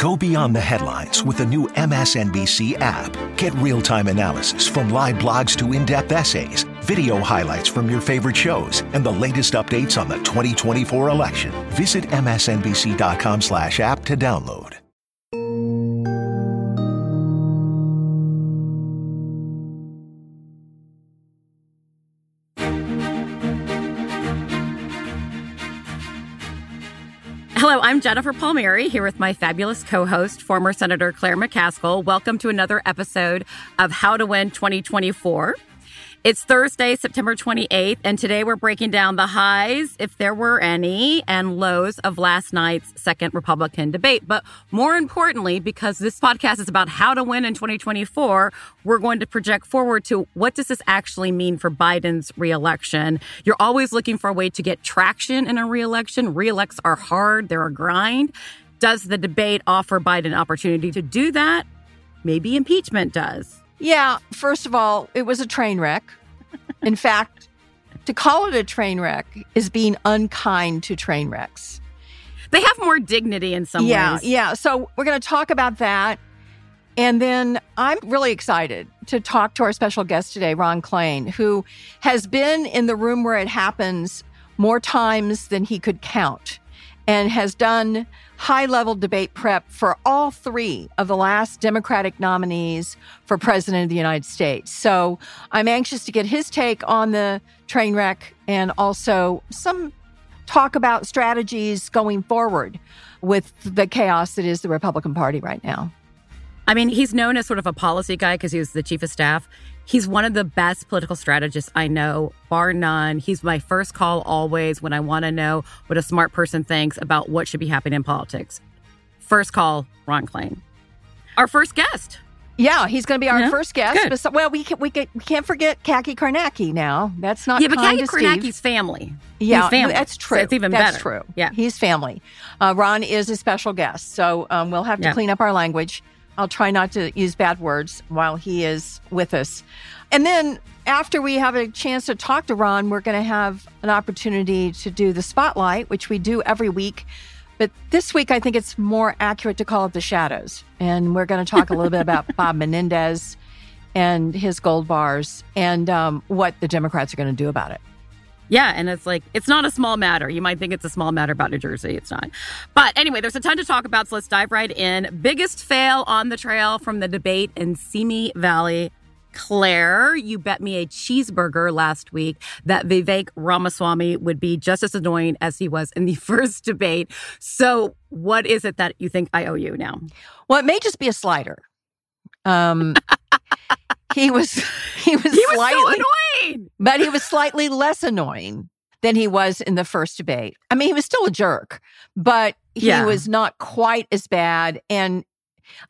Go beyond the headlines with the new MSNBC app. Get real-time analysis from live blogs to in-depth essays, video highlights from your favorite shows, and the latest updates on the 2024 election. Visit msnbc.com/app to download. Hello, I'm Jennifer Palmieri here with my fabulous co-host, former Senator Claire McCaskill. Welcome to another episode of How to Win 2024. It's Thursday, September 28th, and today we're breaking down the highs, if there were any, and lows of last night's second Republican debate. But more importantly, because this podcast is about how to win in 2024, we're going to project forward to what does this actually mean for Biden's reelection. You're always looking for a way to get traction in a reelection. Reelects are hard. They're a grind. Does the debate offer Biden an opportunity to do that? Maybe impeachment does. Yeah. First of all, it was a train wreck. In fact, to call it a train wreck is being unkind to train wrecks. They have more dignity in some ways. Yeah. So we're going to talk about that. And then I'm really excited to talk to our special guest today, Ron Klain, who has been in the room where it happens more times than he could count and has done high-level debate prep for all three of the last Democratic nominees for President of the United States. So I'm anxious to get his take on the train wreck and also some talk about strategies going forward with the chaos that is the Republican Party right now. I mean, he's known as sort of a policy guy because he was the chief of staff. He's one of the best political strategists I know, bar none. He's my first call always when I want to know what a smart person thinks about what should be happening in politics. First call, Ron Klain. Our first guest. Yeah, he's going to be our first guest. But, well, we can't forget Kaki Karnacki now. That's not kind to Steve. Yeah, but Kaki Karnacki's family. Yeah, he's family. That's true. So it's even better. That's true. Yeah. He's family. Ron is a special guest, so we'll have to clean up our language. I'll try not to use bad words while he is with us. And then after we have a chance to talk to Ron, we're going to have an opportunity to do the spotlight, which we do every week. But this week, I think it's more accurate to call it the shadows. And we're going to talk a little bit about Bob Menendez and his gold bars and what the Democrats are going to do about it. Yeah, and it's like, it's not a small matter. You might think it's a small matter about New Jersey. It's not. But anyway, there's a ton to talk about, so let's dive right in. Biggest fail on the trail from the debate in Simi Valley. Claire, you bet me a cheeseburger last week that Vivek Ramaswamy would be just as annoying as he was in the first debate. So what is it that you think I owe you now? Well, it may just be a slider. He was slightly so annoying, but he was slightly less annoying than he was in the first debate. I mean, he was still a jerk, but he was not quite as bad. And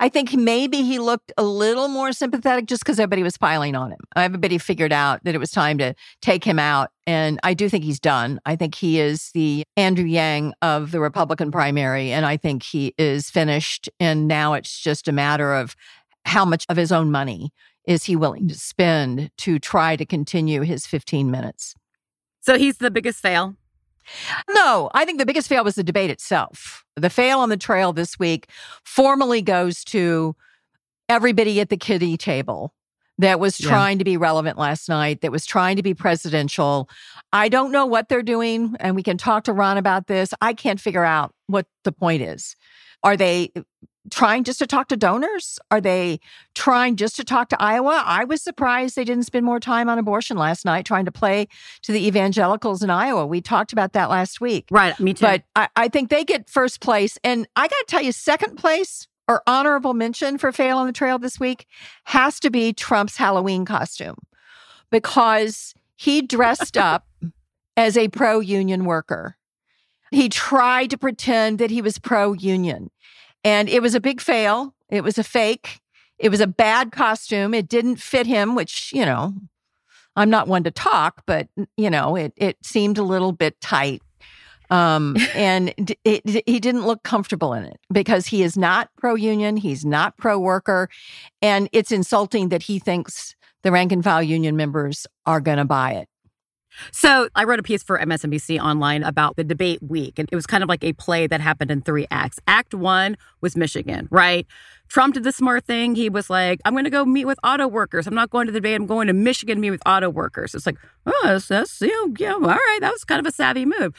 I think maybe he looked a little more sympathetic just because everybody was piling on him. Everybody figured out that it was time to take him out. And I do think he's done. I think he is the Andrew Yang of the Republican primary. And I think he is finished. And now it's just a matter of how much of his own money is he willing to spend to try to continue his 15 minutes. So he's the biggest fail? No, I think the biggest fail was the debate itself. The fail on the trail this week formally goes to everybody at the kiddie table that was trying to be relevant last night, that was trying to be presidential. I don't know what they're doing, and we can talk to Ron about this. I can't figure out what the point is. Are they trying just to talk to donors? Are they trying just to talk to Iowa? I was surprised they didn't spend more time on abortion last night trying to play to the evangelicals in Iowa. We talked about that last week. Right, me too. But I think they get first place. And I got to tell you, second place or honorable mention for fail on the trail this week has to be Trump's Halloween costume, because he dressed up as a pro-union worker. He tried to pretend that he was pro-union. And it was a big fail. It was a fake. It was a bad costume. It didn't fit him, which, you know, I'm not one to talk, but, you know, it seemed a little bit tight. And he didn't look comfortable in it because he is not pro-union. He's not pro-worker. And it's insulting that he thinks the rank and file union members are going to buy it. So I wrote a piece for MSNBC online about the debate week, and it was kind of like a play that happened in three acts. Act one was Michigan, right? Trump did the smart thing. He was like, I'm going to go meet with auto workers. I'm not going to the debate. I'm going to Michigan to meet with auto workers. It's like, oh, that's yeah, all right. That was kind of a savvy move.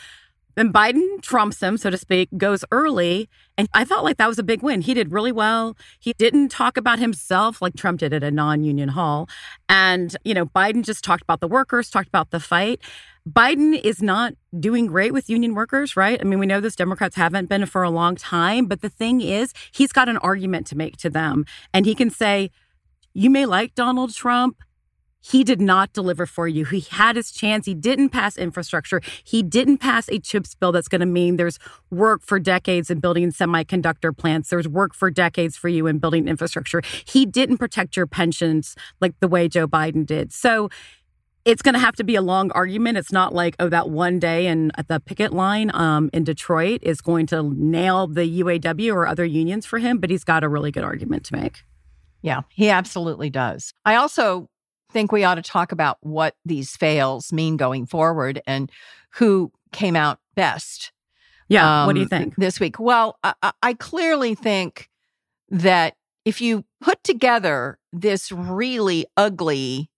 Then Biden trumps him, so to speak, goes early. And I felt like that was a big win. He did really well. He didn't talk about himself like Trump did at a non-union hall. And, you know, Biden just talked about the workers, talked about the fight. Biden is not doing great with union workers, right? I mean, we know this. Democrats haven't been for a long time. But the thing is, he's got an argument to make to them. And he can say, you may like Donald Trump. He did not deliver for you. He had his chance. He didn't pass infrastructure. He didn't pass a CHIPS bill that's going to mean there's work for decades in building semiconductor plants. There's work for decades for you in building infrastructure. He didn't protect your pensions like the way Joe Biden did. So it's going to have to be a long argument. It's not like, oh, that one day and at the picket line in Detroit is going to nail the UAW or other unions for him, but he's got a really good argument to make. Yeah, he absolutely does. I also think we ought to talk about what these fails mean going forward and who came out best. Yeah, what do you think? This week. Well, I clearly think that if you put together this really ugly,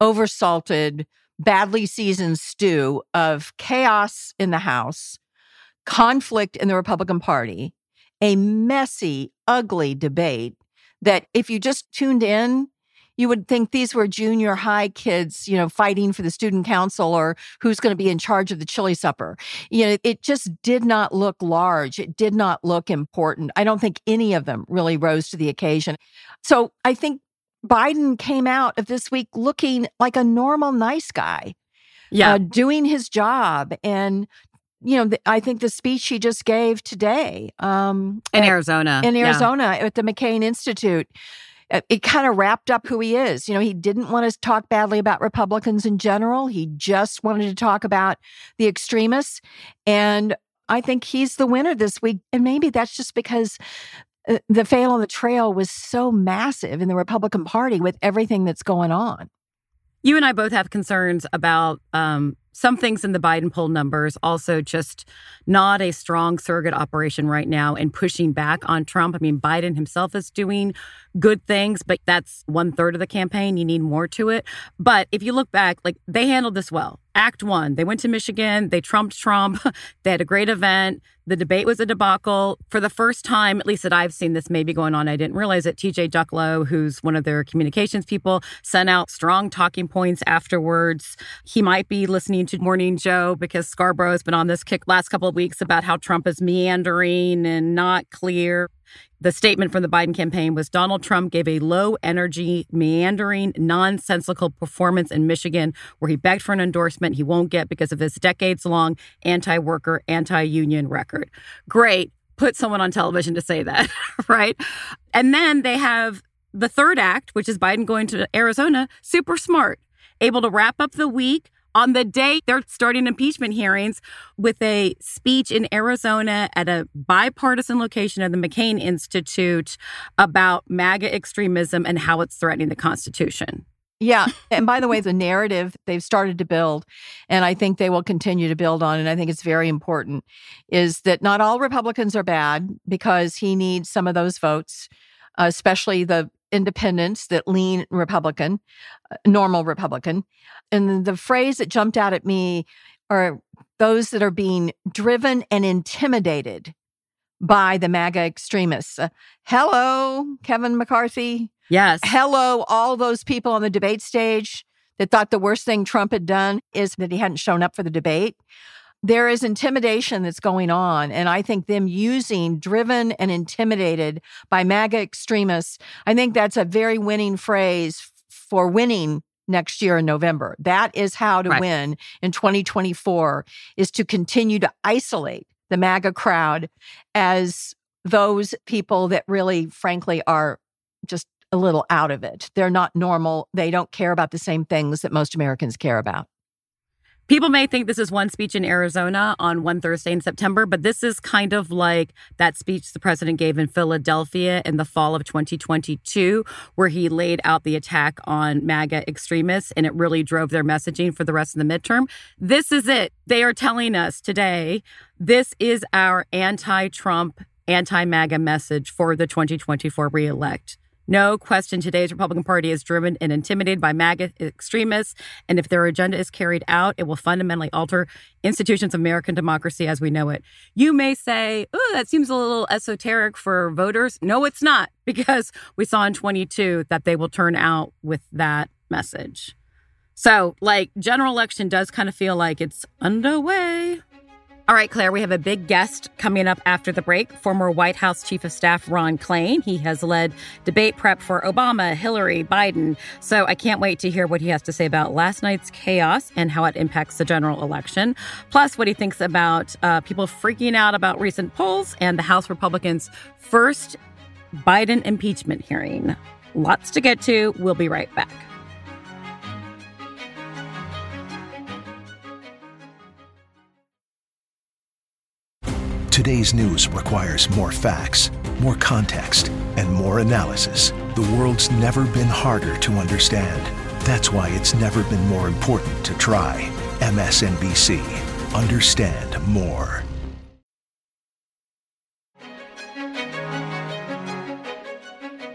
oversalted, badly seasoned stew of chaos in the House, conflict in the Republican Party, a messy, ugly debate that if you just tuned in, you would think these were junior high kids, you know, fighting for the student council or who's going to be in charge of the chili supper. You know, it just did not look large. It did not look important. I don't think any of them really rose to the occasion. So I think Biden came out of this week looking like a normal, nice guy, doing his job. And, you know, I think the speech he just gave today in Arizona at the McCain Institute, it kind of wrapped up who he is. You know, he didn't want to talk badly about Republicans in general. He just wanted to talk about the extremists. And I think he's the winner this week. And maybe that's just because the fail on the trail was so massive in the Republican Party with everything that's going on. You and I both have concerns about some things in the Biden poll numbers, also just not a strong surrogate operation right now in pushing back on Trump. I mean, Biden himself is doing good things, but that's 1/3 of the campaign. You need more to it. But if you look back, like they handled this well. Act one, they went to Michigan, they trumped Trump, they had a great event. The debate was a debacle. For the first time, at least that I've seen this maybe going on, I didn't realize it, T.J. Ducklow, who's one of their communications people, sent out strong talking points afterwards. He might be listening to Morning Joe because Scarborough has been on this kick last couple of weeks about how Trump is meandering and not clear. The statement from the Biden campaign was Donald Trump gave a low-energy, meandering, nonsensical performance in Michigan where he begged for an endorsement he won't get because of his decades-long anti-worker, anti-union record. Great. Put someone on television to say that, right? And then they have the third act, which is Biden going to Arizona, super smart, able to wrap up the week. On the day they're starting impeachment hearings with a speech in Arizona at a bipartisan location of the McCain Institute about MAGA extremism and how it's threatening the Constitution. Yeah. And by the way, the narrative they've started to build, and I think they will continue to build on, and I think it's very important, is that not all Republicans are bad because he needs some of those votes, especially the independents that lean Republican, normal Republican. And the phrase that jumped out at me are those that are being driven and intimidated by the MAGA extremists. Hello, Kevin McCarthy. Yes. Hello, all those people on the debate stage that thought the worst thing Trump had done is that he hadn't shown up for the debate. There is intimidation that's going on, and I think them using driven and intimidated by MAGA extremists, I think that's a very winning phrase for winning next year in November. That is how to win in 2024, is to continue to isolate the MAGA crowd as those people that really, frankly, are just a little out of it. They're not normal. They don't care about the same things that most Americans care about. People may think this is one speech in Arizona on one Thursday in September, but this is kind of like that speech the president gave in Philadelphia in the fall of 2022, where he laid out the attack on MAGA extremists, and it really drove their messaging for the rest of the midterm. This is it. They are telling us today, this is our anti-Trump, anti-MAGA message for the 2024 reelect. No question, today's Republican Party is driven and intimidated by MAGA extremists. And if their agenda is carried out, it will fundamentally alter institutions of American democracy as we know it. You may say, oh, that seems a little esoteric for voters. No, it's not, because we saw in 22 that they will turn out with that message. So, like, general election does kind of feel like it's underway. All right, Claire, we have a big guest coming up after the break. Former White House Chief of Staff Ron Klain. He has led debate prep for Obama, Hillary, Biden. So I can't wait to hear what he has to say about last night's chaos and how it impacts the general election. Plus, what he thinks about people freaking out about recent polls and the House Republicans' first Biden impeachment hearing. Lots to get to. We'll be right back. Today's news requires more facts, more context, and more analysis. The world's never been harder to understand. That's why it's never been more important to try. MSNBC. Understand more.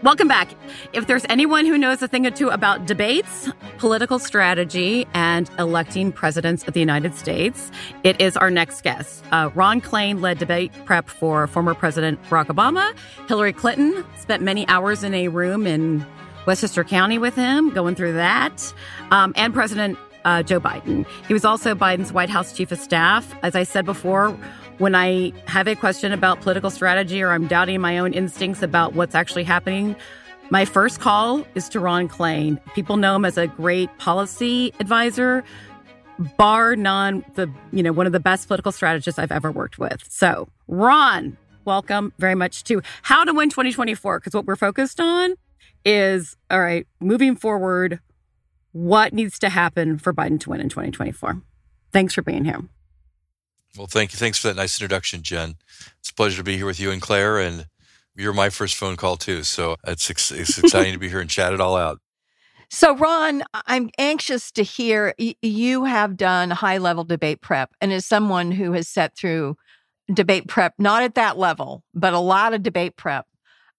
Welcome back. If there's anyone who knows a thing or two about debates, political strategy, and electing presidents of the United States, it is our next guest. Ron Klain led debate prep for former President Barack Obama. Hillary Clinton spent many hours in a room in Westchester County with him, going through that, and President Joe Biden. He was also Biden's White House Chief of Staff. As I said before, when I have a question about political strategy or I'm doubting my own instincts about what's actually happening, my first call is to Ron Klain. People know him as a great policy advisor, bar none, one of the best political strategists I've ever worked with. So, Ron, welcome very much to How to Win 2024, because what we're focused on is, all right, moving forward, what needs to happen for Biden to win in 2024? Thanks for being here. Well, thank you. Thanks for that nice introduction, Jen. It's a pleasure to be here with you and Claire, and you're my first phone call, too. So it's exciting to be here and chat it all out. So, Ron, I'm anxious to hear you have done high-level debate prep, and as someone who has sat through debate prep, not at that level, but a lot of debate prep,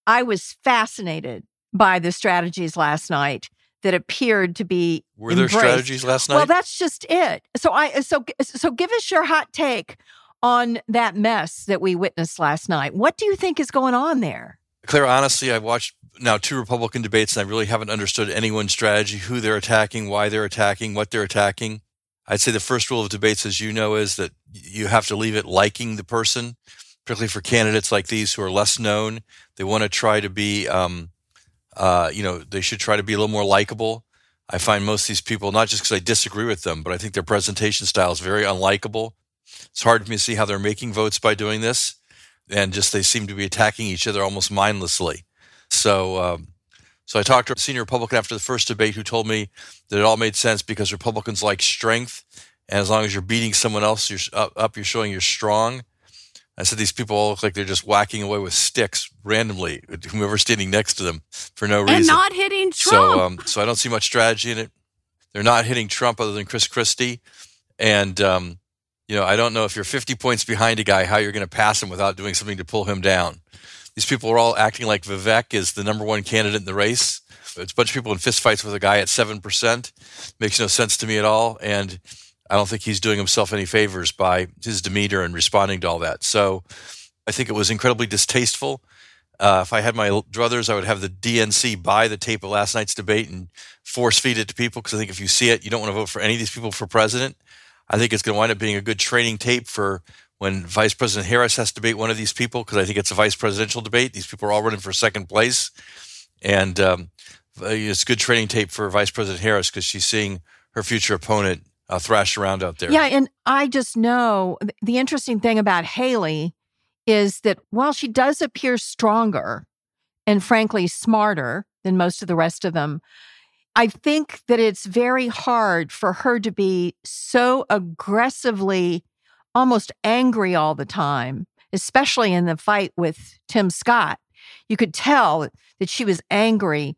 I was fascinated by the strategies last night that appeared to be embraced. Were there strategies last night? Well, that's just it. So give us your hot take on that mess that we witnessed last night. What do you think is going on there? Claire, honestly, I've watched now 2 Republican debates, and I really haven't understood anyone's strategy, who they're attacking, why they're attacking, what they're attacking. I'd say the first rule of debates, as you know, is that you have to leave it liking the person, particularly for candidates like these who are less known. They want to try to be... they should try to be a little more likable. I find most of these people, not just because I disagree with them, but I think their presentation style is very unlikable. It's hard for me to see how they're making votes by doing this. And just they seem to be attacking each other almost mindlessly. So I talked to a senior Republican after the first debate who told me that it all made sense because Republicans like strength. And as long as you're beating someone else up, you're showing you're strong. I said, these people all look like they're just whacking away with sticks randomly, whomever's standing next to them for no reason. And not hitting Trump. So I don't see much strategy in it. They're not hitting Trump other than Chris Christie. And, I don't know if you're 50 points behind a guy, how you're going to pass him without doing something to pull him down. These people are all acting like Vivek is the number one candidate in the race. It's a bunch of people in fistfights with a guy at 7%. Makes no sense to me at all. And I don't think he's doing himself any favors by his demeanor and responding to all that. So I think it was incredibly distasteful. If I had my druthers, I would have the DNC buy the tape of last night's debate and force feed it to people, because I think if you see it, you don't want to vote for any of these people for president. I think it's going to wind up being a good training tape for when Vice President Harris has to debate one of these people, because I think it's a vice presidential debate. These people are all running for second place. And it's good training tape for Vice President Harris, because she's seeing her future opponent thrashed around out there. Yeah, and I just know the interesting thing about Haley is that while she does appear stronger and frankly smarter than most of the rest of them, I think that it's very hard for her to be so aggressively, almost angry all the time, especially in the fight with Tim Scott. You could tell that she was angry.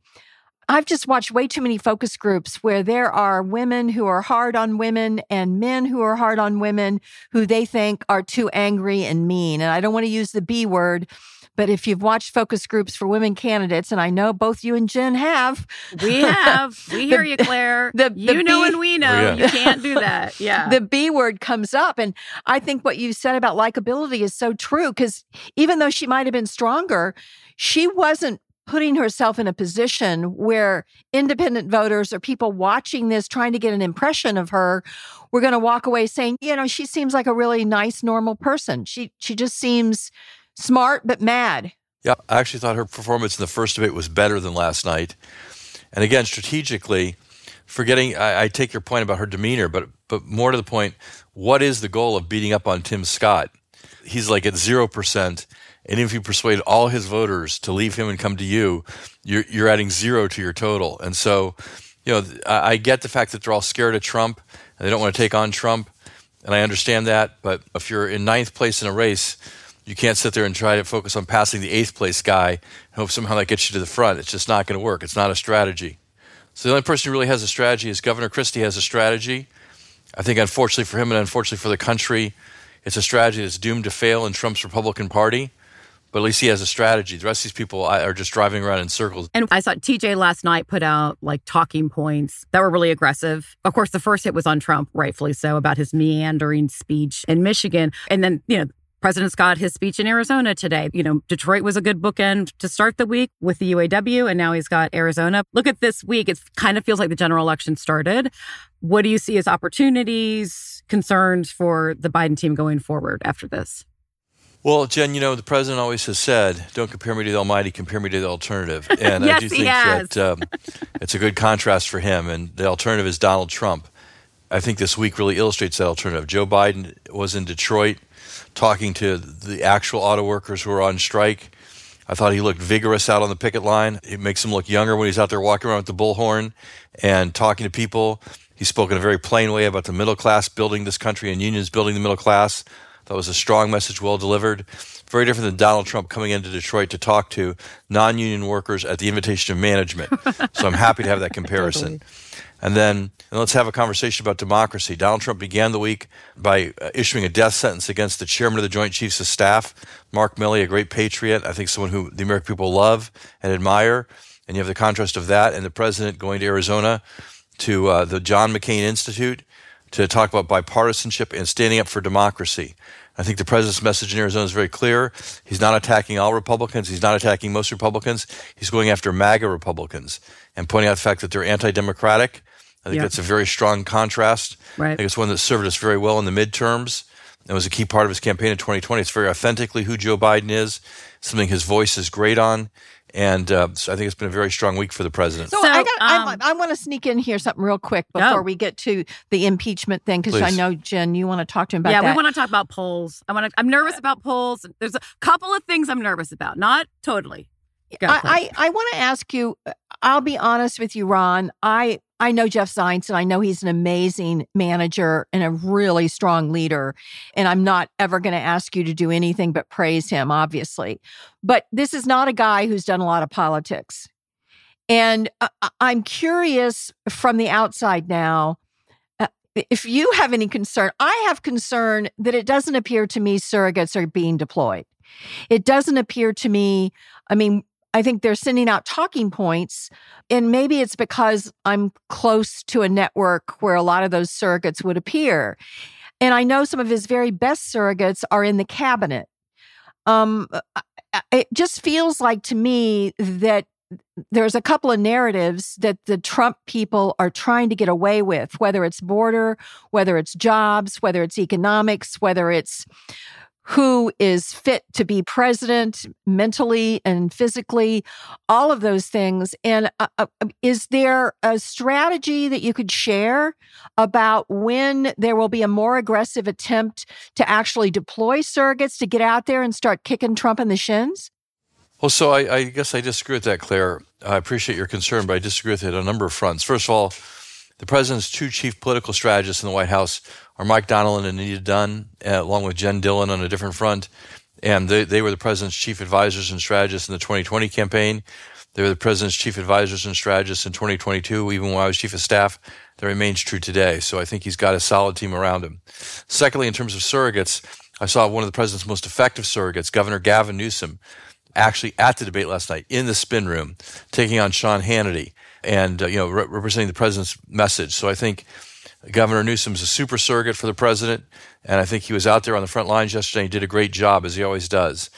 I've just watched way too many focus groups where there are women who are hard on women and men who are hard on women who they think are too angry and mean. And I don't want to use the B word, but if you've watched focus groups for women candidates, and I know both you and Jen have. We have. We hear you, Claire. You know and we know. Yeah. You can't do that. Yeah. The B word comes up. And I think what you said about likability is so true, because even though she might have been stronger, she wasn't putting herself in a position where independent voters or people watching this trying to get an impression of her were going to walk away saying, you know, she seems like a really nice, normal person. She just seems smart, but mad. Yeah, I actually thought her performance in the first debate was better than last night. And again, strategically, forgetting, I take your point about her demeanor, but more to the point, what is the goal of beating up on Tim Scott? He's like at 0%, and if you persuade all his voters to leave him and come to you, you're adding zero to your total. And so, you know, I get the fact that they're all scared of Trump, and they don't want to take on Trump, and I understand that, but if you're in ninth place in a race, you can't sit there and try to focus on passing the eighth place guy and hope somehow that gets you to the front. It's just not going to work. It's not a strategy. So the only person who really has a strategy is Governor Christie has a strategy. I think unfortunately for him and unfortunately for the country, it's a strategy that's doomed to fail in Trump's Republican Party. But at least he has a strategy. The rest of these people are just driving around in circles. And I saw TJ last night put out like talking points that were really aggressive. Of course, the first hit was on Trump, rightfully so, about his meandering speech in Michigan. And then, you know, President Scott, his speech in Arizona today. You know, Detroit was a good bookend to start the week with the UAW, and now he's got Arizona. Look at this week. It kind of feels like the general election started. What do you see as opportunities, concerns for the Biden team going forward after this? Well, Jen, you know, the president always has said, don't compare me to the almighty, compare me to the alternative. And yes, I do think that it's a good contrast for him. And the alternative is Donald Trump. I think this week really illustrates that alternative. Joe Biden was in Detroit talking to the actual auto workers who are on strike. I thought he looked vigorous out on the picket line. It makes him look younger when he's out there walking around with the bullhorn and talking to people. He spoke in a very plain way about the middle class building this country and unions building the middle class. That was a strong message, well delivered. Very different than Donald Trump coming into Detroit to talk to non-union workers at the invitation of management. So I'm happy to have that comparison. And then let's have a conversation about democracy. Donald Trump began the week by issuing a death sentence against the chairman of the Joint Chiefs of Staff, Mark Milley, a great patriot, I think someone who the American people love and admire. And you have the contrast of that and the president going to Arizona to the John McCain Institute to talk about bipartisanship and standing up for democracy. I think the president's message in Arizona is very clear. He's not attacking all Republicans. He's not attacking most Republicans. He's going after MAGA Republicans and pointing out the fact that they're anti-democratic. I think that's a very strong contrast. Right. I think it's one that served us very well in the midterms. It was a key part of his campaign in 2020. It's very authentically who Joe Biden is, something his voice is great on. And so I think it's been a very strong week for the president. So I want to sneak in here something real quick before we get to the impeachment thing, because I know, Jen, you want to talk to him about that. Yeah, we want to talk about polls. I'm nervous about polls. There's a couple of things I'm nervous about. Not totally. I want to ask you, I'll be honest with you, Ron. I know Jeff Zients, and I know he's an amazing manager and a really strong leader. And I'm not ever going to ask you to do anything but praise him, obviously. But this is not a guy who's done a lot of politics. And I'm curious from the outside now, if you have any concern. I have concern that it doesn't appear to me surrogates are being deployed. It doesn't appear to me, I think they're sending out talking points, and maybe it's because I'm close to a network where a lot of those surrogates would appear. And I know some of his very best surrogates are in the cabinet. It just feels like to me that there's a couple of narratives that the Trump people are trying to get away with, whether it's border, whether it's jobs, whether it's economics, whether it's who is fit to be president mentally and physically, all of those things. And is there a strategy that you could share about when there will be a more aggressive attempt to actually deploy surrogates to get out there and start kicking Trump in the shins? Well, so I guess I disagree with that, Claire. I appreciate your concern, but I disagree with it on a number of fronts. First of all, the president's two chief political strategists in the White House are Mike Donnelly and Anita Dunn, along with Jen Dillon on a different front. And they were the president's chief advisors and strategists in the 2020 campaign. They were the president's chief advisors and strategists in 2022. Even when I was chief of staff, that remains true today. So I think he's got a solid team around him. Secondly, in terms of surrogates, I saw one of the president's most effective surrogates, Governor Gavin Newsom, actually at the debate last night in the spin room, taking on Sean Hannity and representing the president's message. So I think Governor Newsom is a super surrogate for the president, and I think he was out there on the front lines yesterday and did a great job, as he always does.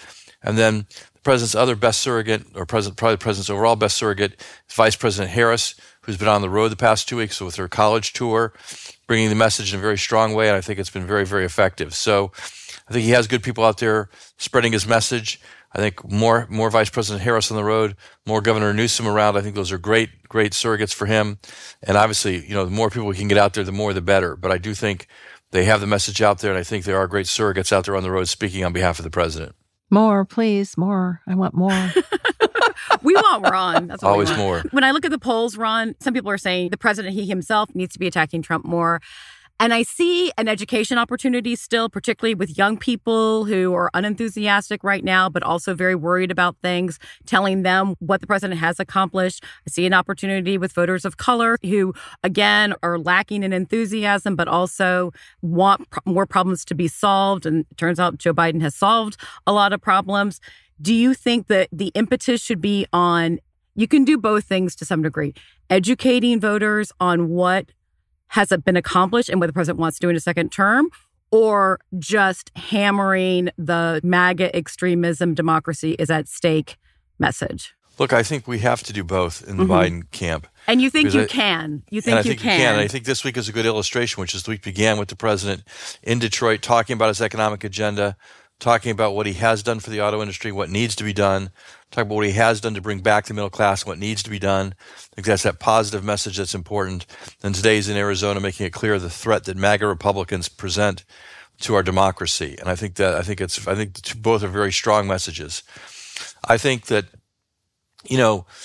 And then the president's other best surrogate, or probably the president's overall best surrogate, is Vice President Harris, who's been on the road the past 2 weeks with her college tour, bringing the message in a very strong way, and I think it's been very, very effective. So I think he has good people out there spreading his message. I think more Vice President Harris on the road, more Governor Newsom around. I think those are great, great surrogates for him. And obviously, the more people we can get out there, the more the better. But I do think they have the message out there, and I think there are great surrogates out there on the road speaking on behalf of the president. More, please, more. I want more. We want Ron. That's what always we want. More. When I look at the polls, Ron, some people are saying the president, he himself, needs to be attacking Trump more. And I see an education opportunity still, particularly with young people who are unenthusiastic right now, but also very worried about things, telling them what the president has accomplished. I see an opportunity with voters of color who, again, are lacking in enthusiasm, but also want more problems to be solved. And it turns out Joe Biden has solved a lot of problems. Do you think that the impetus should be on, you can do both things to some degree, educating voters on what has it been accomplished and what the president wants to do in a second term, or just hammering the MAGA extremism, democracy is at stake message? Look, I think we have to do both in the Biden camp. And you think you can. You think you can. And I think this week is a good illustration, which is the week began with the president in Detroit talking about his economic agenda, talking about what he has done for the auto industry, what needs to be done, talking about what he has done to bring back the middle class, what needs to be done. I think that's that positive message that's important. And today's in Arizona making it clear the threat that MAGA Republicans present to our democracy. And I think that both are very strong messages. I think that in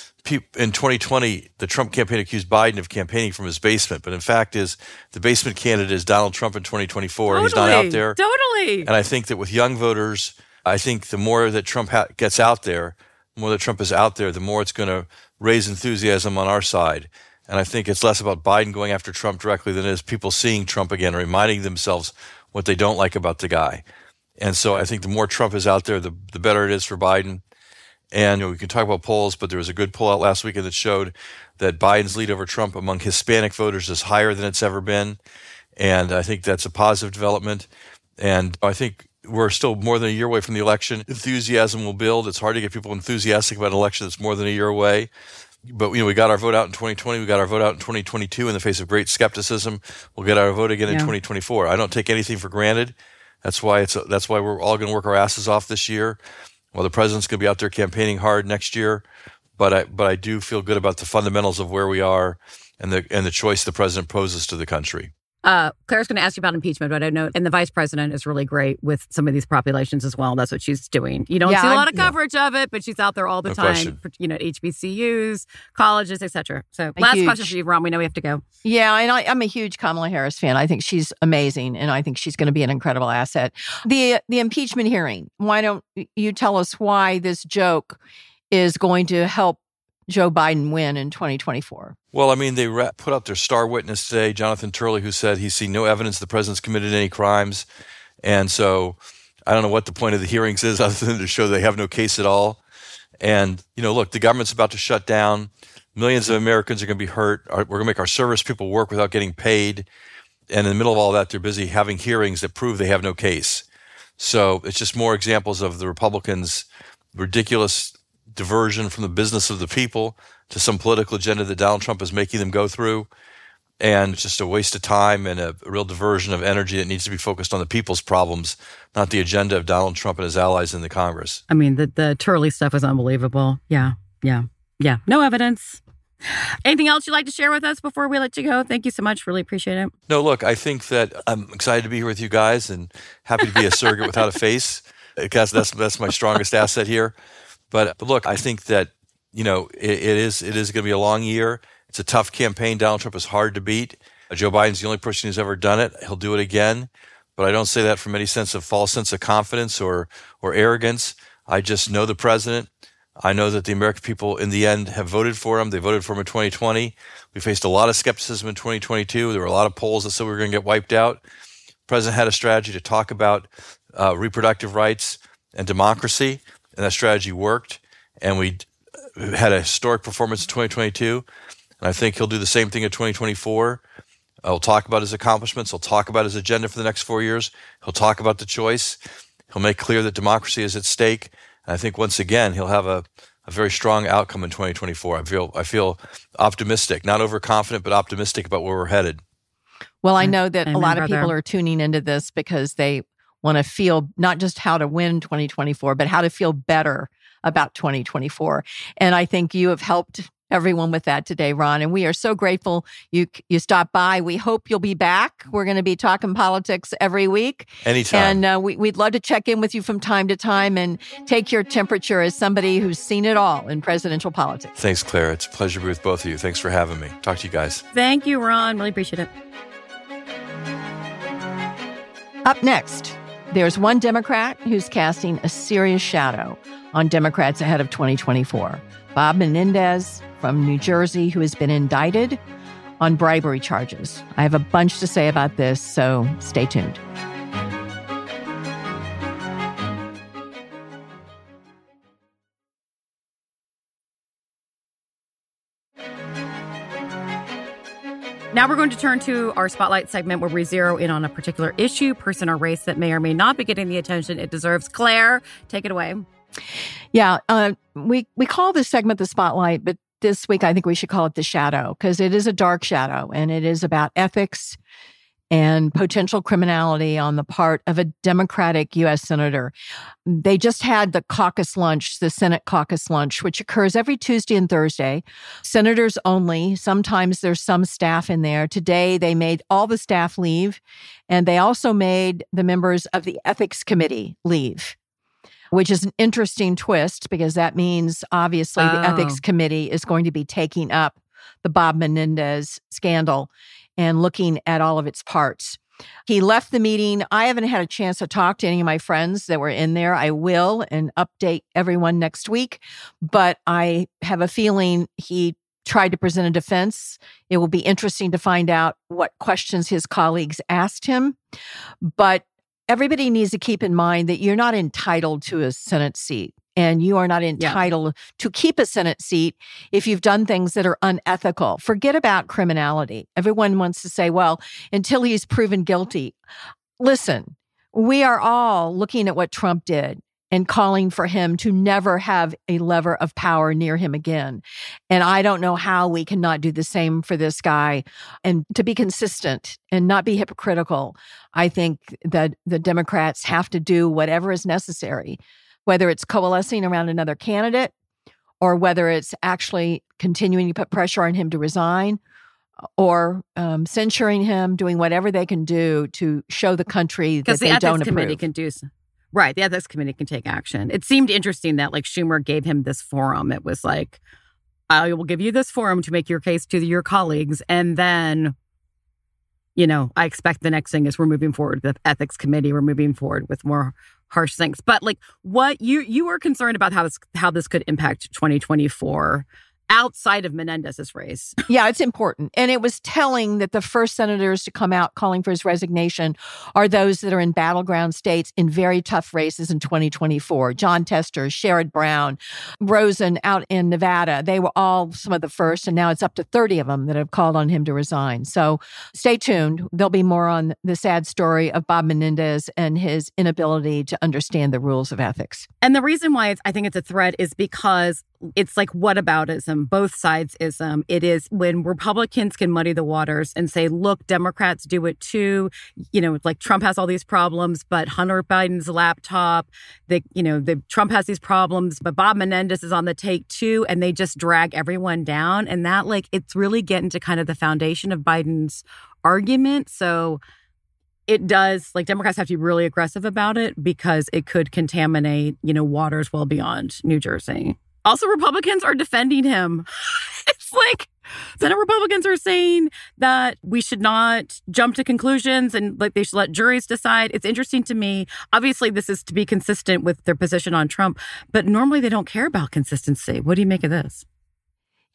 2020, the Trump campaign accused Biden of campaigning from his basement. But in fact, the basement candidate is Donald Trump in 2024. Totally, he's not out there. Totally. And I think that with young voters, I think the more that Trump gets out there, the more that Trump is out there, the more it's going to raise enthusiasm on our side. And I think it's less about Biden going after Trump directly than it is people seeing Trump again, reminding themselves what they don't like about the guy. And so I think the more Trump is out there, the better it is for Biden. And we can talk about polls, but there was a good poll out last weekend that showed that Biden's lead over Trump among Hispanic voters is higher than it's ever been. And I think that's a positive development. And I think we're still more than a year away from the election. Enthusiasm will build. It's hard to get people enthusiastic about an election that's more than a year away. But we got our vote out in 2020. We got our vote out in 2022 in the face of great skepticism. We'll get our vote again in 2024. I don't take anything for granted. That's why we're all going to work our asses off this year. Well, the president's going to be out there campaigning hard next year, but I do feel good about the fundamentals of where we are and the choice the president poses to the country. Claire's going to ask you about impeachment, but I know, and the vice president is really great with some of these populations as well. That's what she's doing. You don't see a lot of coverage of it, but she's out there all the time, at HBCUs, colleges, et cetera. So last question for you, Ron. We know we have to go. Yeah, and I'm a huge Kamala Harris fan. I think she's amazing, and I think she's going to be an incredible asset. The impeachment hearing, why don't you tell us why this joke is going to help Joe Biden win in 2024? Well, I mean, they put up their star witness today, Jonathan Turley, who said he's seen no evidence the president's committed any crimes. And so I don't know what the point of the hearings is other than to show they have no case at all. And, look, the government's about to shut down. Millions of Americans are going to be hurt. We're going to make our service people work without getting paid. And in the middle of all that, they're busy having hearings that prove they have no case. So it's just more examples of the Republicans' ridiculous diversion from the business of the people to some political agenda that Donald Trump is making them go through. And it's just a waste of time and a real diversion of energy that needs to be focused on the people's problems, not the agenda of Donald Trump and his allies in the Congress. I mean, the Turley stuff is unbelievable. Yeah. No evidence. Anything else you'd like to share with us before we let you go? Thank you so much. Really appreciate it. No, look, I think that I'm excited to be here with you guys and happy to be a surrogate without a face. That's my strongest asset here. But look, I think that, you know, it is going to be a long year. It's a tough campaign. Donald Trump is hard to beat. Joe Biden's the only person who's ever done it. He'll do it again. But I don't say that from any false sense of confidence or arrogance. I just know the president. I know that the American people in the end have voted for him. They voted for him in 2020. We faced a lot of skepticism in 2022. There were a lot of polls that said we were going to get wiped out. The president had a strategy to talk about reproductive rights and democracy, and that strategy worked. And we had a historic performance in 2022. And I think he'll do the same thing in 2024. He'll talk about his accomplishments. He'll talk about his agenda for the next 4 years. He'll talk about the choice. He'll make clear that democracy is at stake. And I think once again, he'll have a very strong outcome in 2024. I feel optimistic, not overconfident, but optimistic about where we're headed. Well, I know that a lot of people are tuning into this because they want to feel not just how to win 2024, but how to feel better about 2024. And I think you have helped everyone with that today, Ron. And we are so grateful you stopped by. We hope you'll be back. We're going to be talking politics every week. Anytime. And we'd love to check in with you from time to time and take your temperature as somebody who's seen it all in presidential politics. Thanks, Claire. It's a pleasure to be with both of you. Thanks for having me. Talk to you guys. Thank you, Ron. Really appreciate it. Up next, there's one Democrat who's casting a serious shadow on Democrats ahead of 2024. Bob Menendez from New Jersey, who has been indicted on bribery charges. I have a bunch to say about this, so stay tuned. Now we're going to turn to our Spotlight segment where we zero in on a particular issue, person, or race that may or may not be getting the attention it deserves. Claire, take it away. Yeah, we call this segment the Spotlight, but this week I think we should call it the Shadow, because it is a dark shadow, and it is about ethics and potential criminality on the part of a Democratic U.S. senator. They just had the Senate caucus lunch, which occurs every Tuesday and Thursday. Senators only. Sometimes there's some staff in there. Today, they made all the staff leave, and they also made the members of the Ethics Committee leave, which is an interesting twist, because that means, obviously, the Ethics Committee is going to be taking up the Bob Menendez scandal and looking at all of its parts. He left the meeting. I haven't had a chance to talk to any of my friends that were in there. I will and update everyone next week. But I have a feeling he tried to present a defense. It will be interesting to find out what questions his colleagues asked him. But everybody needs to keep in mind that you're not entitled to a Senate seat, and you are not entitled to keep a Senate seat if you've done things that are unethical. Forget about criminality. Everyone wants to say, well, until he's proven guilty. Listen, we are all looking at what Trump did and calling for him to never have a lever of power near him again. And I don't know how we cannot do the same for this guy. And to be consistent and not be hypocritical, I think that the Democrats have to do whatever is necessary, whether it's coalescing around another candidate or whether it's actually continuing to put pressure on him to resign or censuring him, doing whatever they can do to show the country that they don't approve. Because the Ethics Committee can do so. Right. The Ethics Committee can take action. It seemed interesting that Schumer gave him this forum. It was like, I will give you this forum to make your case to your colleagues. And then, you know, I expect the next thing is we're moving forward with the Ethics Committee. We're moving forward with more harsh things. But what you are concerned about how this could impact 2024 outside of Menendez's race. Yeah, it's important. And it was telling that the first senators to come out calling for his resignation are those that are in battleground states in very tough races in 2024. John Tester, Sherrod Brown, Rosen out in Nevada. They were all some of the first, and now it's up to 30 of them that have called on him to resign. So stay tuned. There'll be more on the sad story of Bob Menendez and his inability to understand the rules of ethics. And the reason why I think it's a threat is because it's like whataboutism, both sides-ism. It is when Republicans can muddy the waters and say, look, Democrats do it too. You know, Trump has all these problems, but Hunter Biden's laptop, Trump has these problems, but Bob Menendez is on the take too. And they just drag everyone down. And that it's really getting to kind of the foundation of Biden's argument. So it does, like, Democrats have to be really aggressive about it because it could contaminate, you know, waters well beyond New Jersey. Also, Republicans are defending him. It's like Senate Republicans are saying that we should not jump to conclusions and, like, they should let juries decide. It's interesting to me. Obviously, this is to be consistent with their position on Trump, but normally they don't care about consistency. What do you make of this?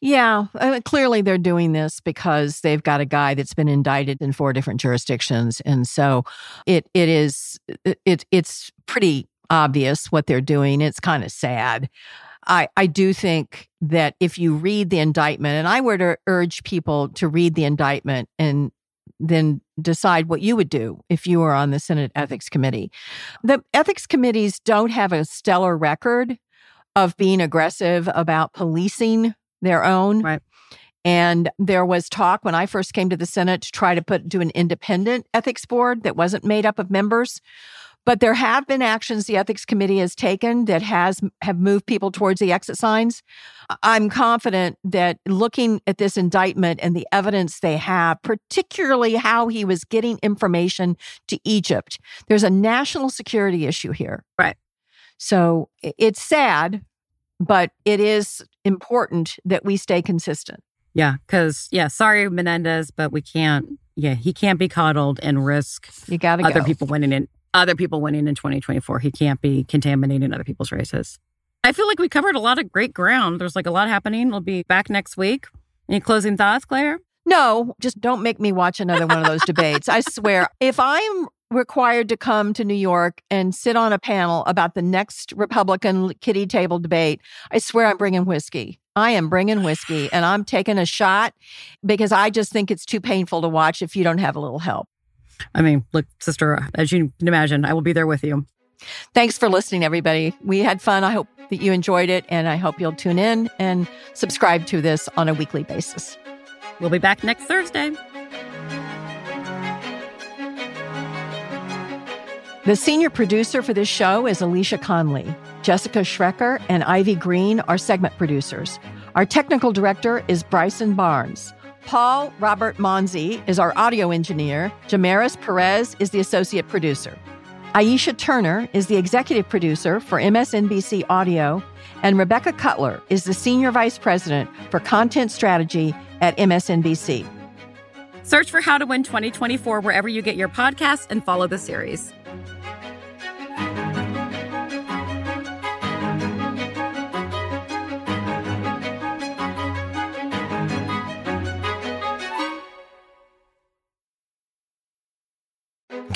Yeah, clearly they're doing this because they've got a guy that's been indicted in 4 different jurisdictions. And so it's pretty obvious what they're doing. It's kind of sad. I do think that if you read the indictment, and I were to urge people to read the indictment and then decide what you would do if you were on the Senate Ethics Committee. The ethics committees don't have a stellar record of being aggressive about policing their own. Right. And there was talk when I first came to the Senate to try to do an independent ethics board that wasn't made up of members. But there have been actions the Ethics Committee has taken that have moved people towards the exit signs. I'm confident that looking at this indictment and the evidence they have, particularly how he was getting information to Egypt, there's a national security issue here. Right. So it's sad, but it is important that we stay consistent. Yeah, because, sorry, Menendez, but we can't. Yeah, he can't be coddled and risk other people winning in 2024. He can't be contaminating other people's races. I feel like we covered a lot of great ground. There's a lot happening. We'll be back next week. Any closing thoughts, Claire? No, just don't make me watch another one of those debates. I swear, if I'm required to come to New York and sit on a panel about the next Republican kitty table debate, I swear I'm bringing whiskey. I am bringing whiskey and I'm taking a shot because I just think it's too painful to watch if you don't have a little help. I mean, look, sister, as you can imagine, I will be there with you. Thanks for listening, everybody. We had fun. I hope that you enjoyed it, and I hope you'll tune in and subscribe to this on a weekly basis. We'll be back next Thursday. The senior producer for this show is Alicia Conley. Jessica Schrecker and Ivy Green are segment producers. Our technical director is Bryson Barnes. Paul Robert Monzi is our audio engineer. Jamaris Perez is the associate producer. Aisha Turner is the executive producer for MSNBC Audio. And Rebecca Cutler is the senior vice president for content strategy at MSNBC. Search for How to Win 2024 wherever you get your podcasts and follow the series.